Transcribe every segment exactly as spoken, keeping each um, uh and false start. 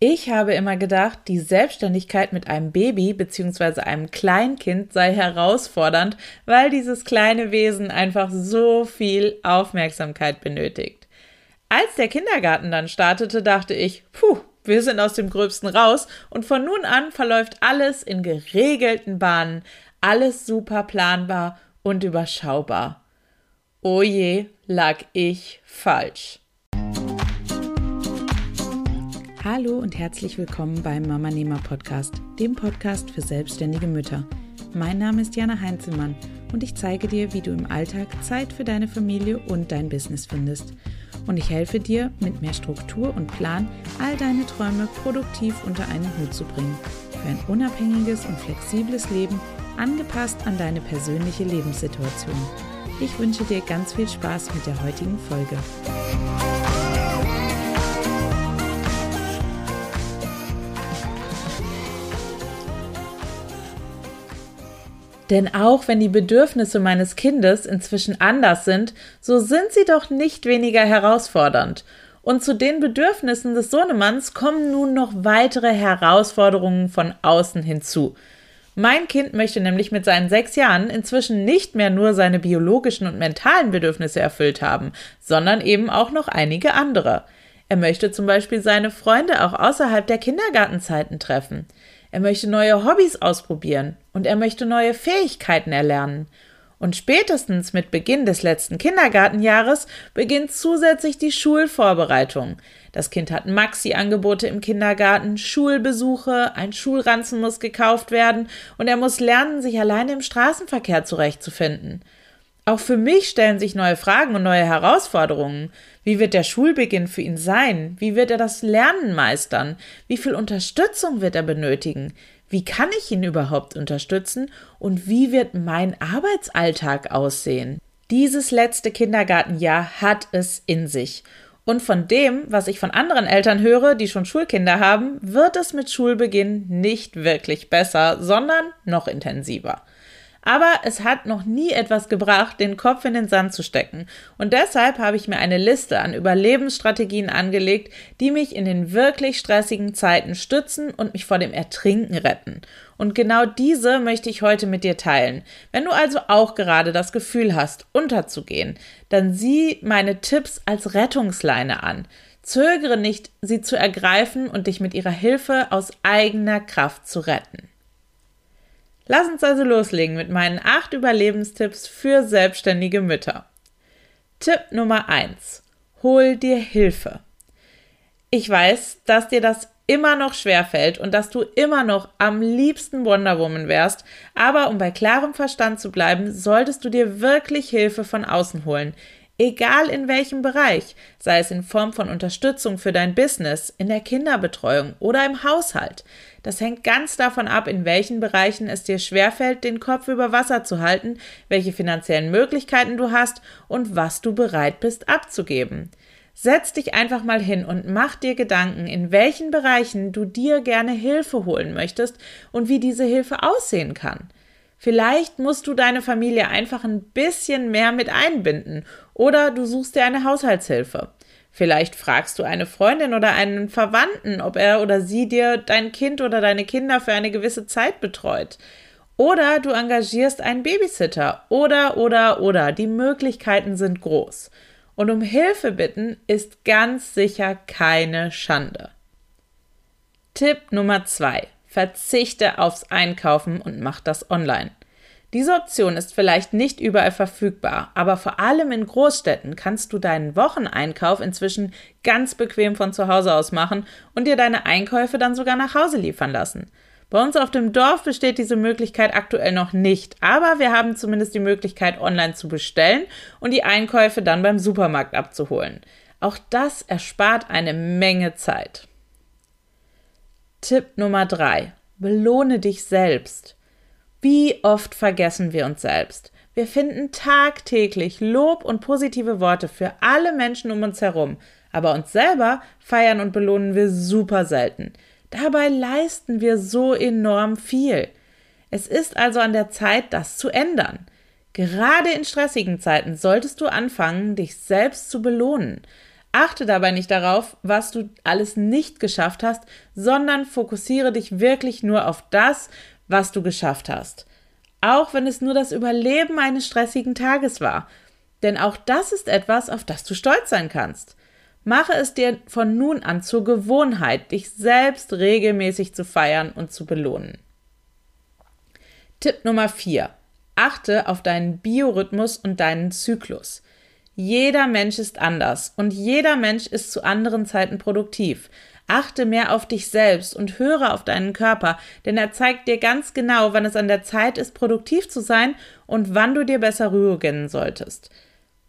Ich habe immer gedacht, die Selbstständigkeit mit einem Baby bzw. einem Kleinkind sei herausfordernd, weil dieses kleine Wesen einfach so viel Aufmerksamkeit benötigt. Als der Kindergarten dann startete, dachte ich, puh, wir sind aus dem Gröbsten raus und von nun an verläuft alles in geregelten Bahnen, alles super planbar und überschaubar. Oh je, lag ich falsch. Hallo und herzlich willkommen beim MamaNema Podcast, dem Podcast für selbstständige Mütter. Mein Name ist Jana Heinzmann und ich zeige dir, wie du im Alltag Zeit für deine Familie und dein Business findest. Und ich helfe dir, mit mehr Struktur und Plan all deine Träume produktiv unter einen Hut zu bringen. Für ein unabhängiges und flexibles Leben, angepasst an deine persönliche Lebenssituation. Ich wünsche dir ganz viel Spaß mit der heutigen Folge. Denn auch wenn die Bedürfnisse meines Kindes inzwischen anders sind, so sind sie doch nicht weniger herausfordernd. Und zu den Bedürfnissen des Sohnemanns kommen nun noch weitere Herausforderungen von außen hinzu. Mein Kind möchte nämlich mit seinen sechs Jahren inzwischen nicht mehr nur seine biologischen und mentalen Bedürfnisse erfüllt haben, sondern eben auch noch einige andere. Er möchte zum Beispiel seine Freunde auch außerhalb der Kindergartenzeiten treffen. Er möchte neue Hobbys ausprobieren und er möchte neue Fähigkeiten erlernen. Und spätestens mit Beginn des letzten Kindergartenjahres beginnt zusätzlich die Schulvorbereitung. Das Kind hat Maxi-Angebote im Kindergarten, Schulbesuche, ein Schulranzen muss gekauft werden und er muss lernen, sich alleine im Straßenverkehr zurechtzufinden. Auch für mich stellen sich neue Fragen und neue Herausforderungen. Wie wird der Schulbeginn für ihn sein? Wie wird er das Lernen meistern? Wie viel Unterstützung wird er benötigen? Wie kann ich ihn überhaupt unterstützen? Und wie wird mein Arbeitsalltag aussehen? Dieses letzte Kindergartenjahr hat es in sich. Und von dem, was ich von anderen Eltern höre, die schon Schulkinder haben, wird es mit Schulbeginn nicht wirklich besser, sondern noch intensiver. Aber es hat noch nie etwas gebracht, den Kopf in den Sand zu stecken. Und deshalb habe ich mir eine Liste an Überlebensstrategien angelegt, die mich in den wirklich stressigen Zeiten stützen und mich vor dem Ertrinken retten. Und genau diese möchte ich heute mit dir teilen. Wenn du also auch gerade das Gefühl hast, unterzugehen, dann sieh meine Tipps als Rettungsleine an. Zögere nicht, sie zu ergreifen und dich mit ihrer Hilfe aus eigener Kraft zu retten. Lass uns also loslegen mit meinen acht Überlebenstipps für selbstständige Mütter. Tipp Nummer eins. Hol dir Hilfe. Ich weiß, dass dir das immer noch schwerfällt und dass du immer noch am liebsten Wonder Woman wärst, aber um bei klarem Verstand zu bleiben, solltest du dir wirklich Hilfe von außen holen. Egal in welchem Bereich, sei es in Form von Unterstützung für dein Business, in der Kinderbetreuung oder im Haushalt. Das hängt ganz davon ab, in welchen Bereichen es dir schwerfällt, den Kopf über Wasser zu halten, welche finanziellen Möglichkeiten du hast und was du bereit bist abzugeben. Setz dich einfach mal hin und mach dir Gedanken, in welchen Bereichen du dir gerne Hilfe holen möchtest und wie diese Hilfe aussehen kann. Vielleicht musst du deine Familie einfach ein bisschen mehr mit einbinden oder du suchst dir eine Haushaltshilfe. Vielleicht fragst du eine Freundin oder einen Verwandten, ob er oder sie dir dein Kind oder deine Kinder für eine gewisse Zeit betreut. Oder du engagierst einen Babysitter oder, oder, oder. Die Möglichkeiten sind groß. Und um Hilfe bitten ist ganz sicher keine Schande. Tipp Nummer zwei. Verzichte aufs Einkaufen und mach das online. Diese Option ist vielleicht nicht überall verfügbar, aber vor allem in Großstädten kannst du deinen Wocheneinkauf inzwischen ganz bequem von zu Hause aus machen und dir deine Einkäufe dann sogar nach Hause liefern lassen. Bei uns auf dem Dorf besteht diese Möglichkeit aktuell noch nicht, aber wir haben zumindest die Möglichkeit, online zu bestellen und die Einkäufe dann beim Supermarkt abzuholen. Auch das erspart eine Menge Zeit. Tipp Nummer drei. Belohne dich selbst. Wie oft vergessen wir uns selbst? Wir finden tagtäglich Lob und positive Worte für alle Menschen um uns herum, aber uns selber feiern und belohnen wir super selten. Dabei leisten wir so enorm viel. Es ist also an der Zeit, das zu ändern. Gerade in stressigen Zeiten solltest du anfangen, dich selbst zu belohnen. Achte dabei nicht darauf, was du alles nicht geschafft hast, sondern fokussiere dich wirklich nur auf das, was du geschafft hast. Auch wenn es nur das Überleben eines stressigen Tages war. Denn auch das ist etwas, auf das du stolz sein kannst. Mache es dir von nun an zur Gewohnheit, dich selbst regelmäßig zu feiern und zu belohnen. Tipp Nummer vier. Achte auf deinen Biorhythmus und deinen Zyklus. Jeder Mensch ist anders und jeder Mensch ist zu anderen Zeiten produktiv. Achte mehr auf dich selbst und höre auf deinen Körper, denn er zeigt dir ganz genau, wann es an der Zeit ist, produktiv zu sein und wann du dir besser Ruhe gönnen solltest.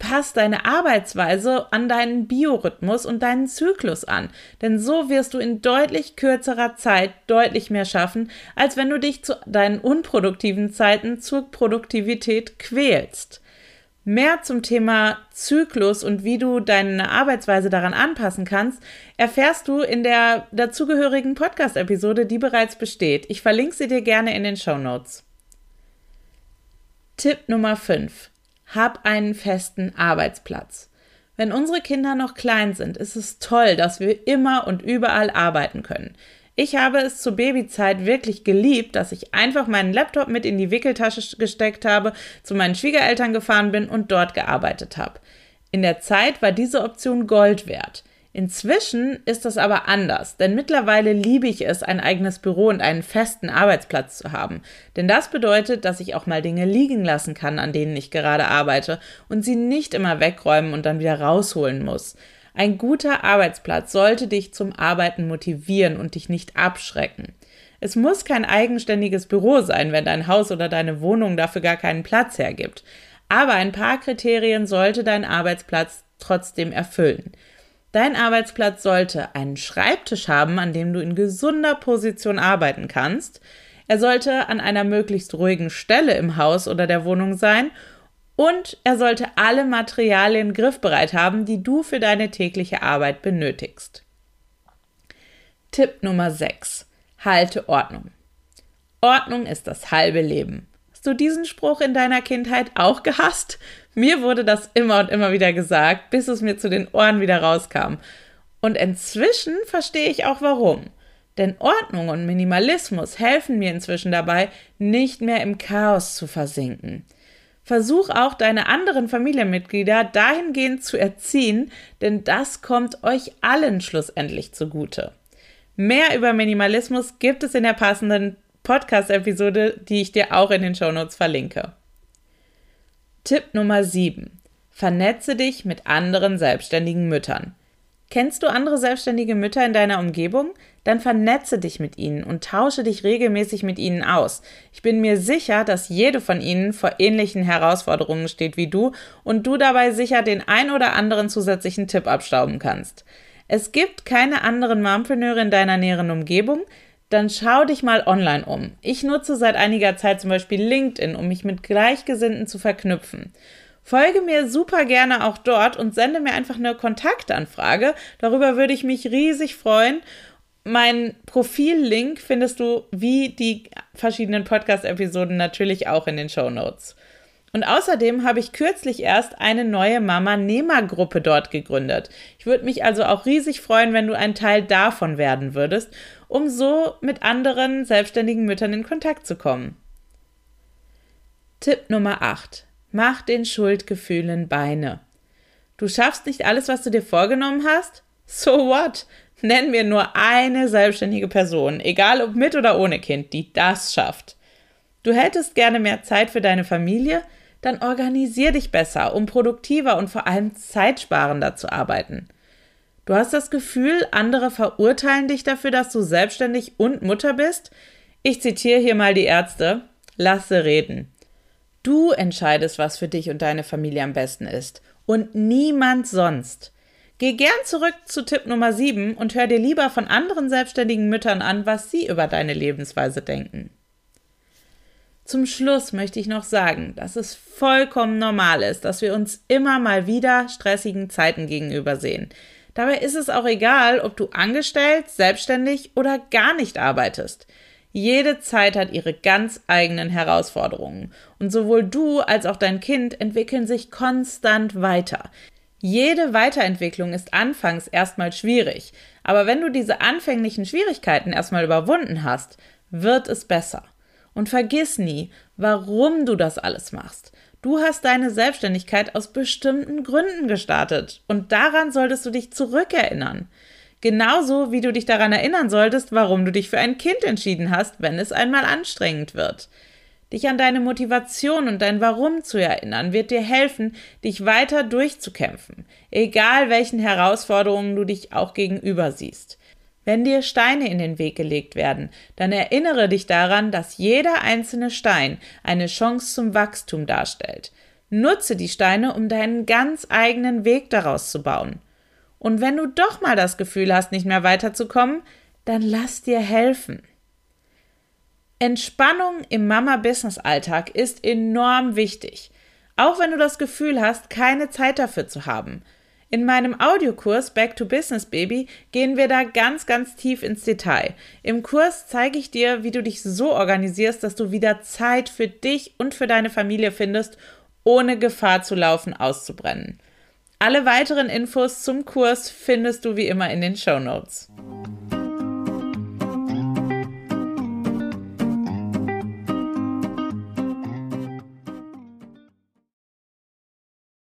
Pass deine Arbeitsweise an deinen Biorhythmus und deinen Zyklus an, denn so wirst du in deutlich kürzerer Zeit deutlich mehr schaffen, als wenn du dich zu deinen unproduktiven Zeiten zur Produktivität quälst. Mehr zum Thema Zyklus und wie du deine Arbeitsweise daran anpassen kannst, erfährst du in der dazugehörigen Podcast-Episode, die bereits besteht. Ich verlinke sie dir gerne in den Shownotes. Tipp Nummer fünf. Hab einen festen Arbeitsplatz. Wenn unsere Kinder noch klein sind, ist es toll, dass wir immer und überall arbeiten können. Ich habe es zur Babyzeit wirklich geliebt, dass ich einfach meinen Laptop mit in die Wickeltasche gesteckt habe, zu meinen Schwiegereltern gefahren bin und dort gearbeitet habe. In der Zeit war diese Option Gold wert. Inzwischen ist das aber anders, denn mittlerweile liebe ich es, ein eigenes Büro und einen festen Arbeitsplatz zu haben. Denn das bedeutet, dass ich auch mal Dinge liegen lassen kann, an denen ich gerade arbeite und sie nicht immer wegräumen und dann wieder rausholen muss. Ein guter Arbeitsplatz sollte dich zum Arbeiten motivieren und dich nicht abschrecken. Es muss kein eigenständiges Büro sein, wenn dein Haus oder deine Wohnung dafür gar keinen Platz hergibt. Aber ein paar Kriterien sollte dein Arbeitsplatz trotzdem erfüllen. Dein Arbeitsplatz sollte einen Schreibtisch haben, an dem du in gesunder Position arbeiten kannst. Er sollte an einer möglichst ruhigen Stelle im Haus oder der Wohnung sein. Und er sollte alle Materialien griffbereit haben, die du für deine tägliche Arbeit benötigst. Tipp Nummer sechs. Halte Ordnung. Ordnung ist das halbe Leben. Hast du diesen Spruch in deiner Kindheit auch gehasst? Mir wurde das immer und immer wieder gesagt, bis es mir zu den Ohren wieder rauskam. Und inzwischen verstehe ich auch warum. Denn Ordnung und Minimalismus helfen mir inzwischen dabei, nicht mehr im Chaos zu versinken. Versuch auch, deine anderen Familienmitglieder dahingehend zu erziehen, denn das kommt euch allen schlussendlich zugute. Mehr über Minimalismus gibt es in der passenden Podcast-Episode, die ich dir auch in den Shownotes verlinke. Tipp Nummer sieben. Vernetze dich mit anderen selbstständigen Müttern. Kennst du andere selbstständige Mütter in deiner Umgebung? Dann vernetze dich mit ihnen und tausche dich regelmäßig mit ihnen aus. Ich bin mir sicher, dass jede von ihnen vor ähnlichen Herausforderungen steht wie du und du dabei sicher den ein oder anderen zusätzlichen Tipp abstauben kannst. Es gibt keine anderen Mompreneure in deiner näheren Umgebung? Dann schau dich mal online um. Ich nutze seit einiger Zeit zum Beispiel LinkedIn, um mich mit Gleichgesinnten zu verknüpfen. Folge mir super gerne auch dort und sende mir einfach eine Kontaktanfrage. Darüber würde ich mich riesig freuen. Mein Profil-Link findest du wie die verschiedenen Podcast-Episoden natürlich auch in den Shownotes. Und außerdem habe ich kürzlich erst eine neue MamaNema-Gruppe dort gegründet. Ich würde mich also auch riesig freuen, wenn du ein Teil davon werden würdest, um so mit anderen selbstständigen Müttern in Kontakt zu kommen. Tipp Nummer acht. Mach den Schuldgefühlen Beine. Du schaffst nicht alles, was du dir vorgenommen hast? So what? Nenn mir nur eine selbstständige Person, egal ob mit oder ohne Kind, die das schafft. Du hättest gerne mehr Zeit für deine Familie? Dann organisier dich besser, um produktiver und vor allem zeitsparender zu arbeiten. Du hast das Gefühl, andere verurteilen dich dafür, dass du selbstständig und Mutter bist? Ich zitiere hier mal die Ärzte. Lasse reden. Du entscheidest, was für dich und deine Familie am besten ist und niemand sonst. Geh gern zurück zu Tipp Nummer sieben und hör dir lieber von anderen selbstständigen Müttern an, was sie über deine Lebensweise denken. Zum Schluss möchte ich noch sagen, dass es vollkommen normal ist, dass wir uns immer mal wieder stressigen Zeiten gegenübersehen. Dabei ist es auch egal, ob du angestellt, selbstständig oder gar nicht arbeitest. Jede Zeit hat ihre ganz eigenen Herausforderungen und sowohl du als auch dein Kind entwickeln sich konstant weiter. Jede Weiterentwicklung ist anfangs erstmal schwierig, aber wenn du diese anfänglichen Schwierigkeiten erstmal überwunden hast, wird es besser. Und vergiss nie, warum du das alles machst. Du hast deine Selbstständigkeit aus bestimmten Gründen gestartet und daran solltest du dich zurückerinnern. Genauso wie du dich daran erinnern solltest, warum du dich für ein Kind entschieden hast, wenn es einmal anstrengend wird. Dich an deine Motivation und dein Warum zu erinnern, wird dir helfen, dich weiter durchzukämpfen, egal welchen Herausforderungen du dich auch gegenüber siehst. Wenn dir Steine in den Weg gelegt werden, dann erinnere dich daran, dass jeder einzelne Stein eine Chance zum Wachstum darstellt. Nutze die Steine, um deinen ganz eigenen Weg daraus zu bauen. Und wenn du doch mal das Gefühl hast, nicht mehr weiterzukommen, dann lass dir helfen. Entspannung im Mama-Business-Alltag ist enorm wichtig, auch wenn du das Gefühl hast, keine Zeit dafür zu haben. In meinem Audiokurs Back to Business Baby gehen wir da ganz, ganz tief ins Detail. Im Kurs zeige ich dir, wie du dich so organisierst, dass du wieder Zeit für dich und für deine Familie findest, ohne Gefahr zu laufen, auszubrennen. Alle weiteren Infos zum Kurs findest du wie immer in den Shownotes.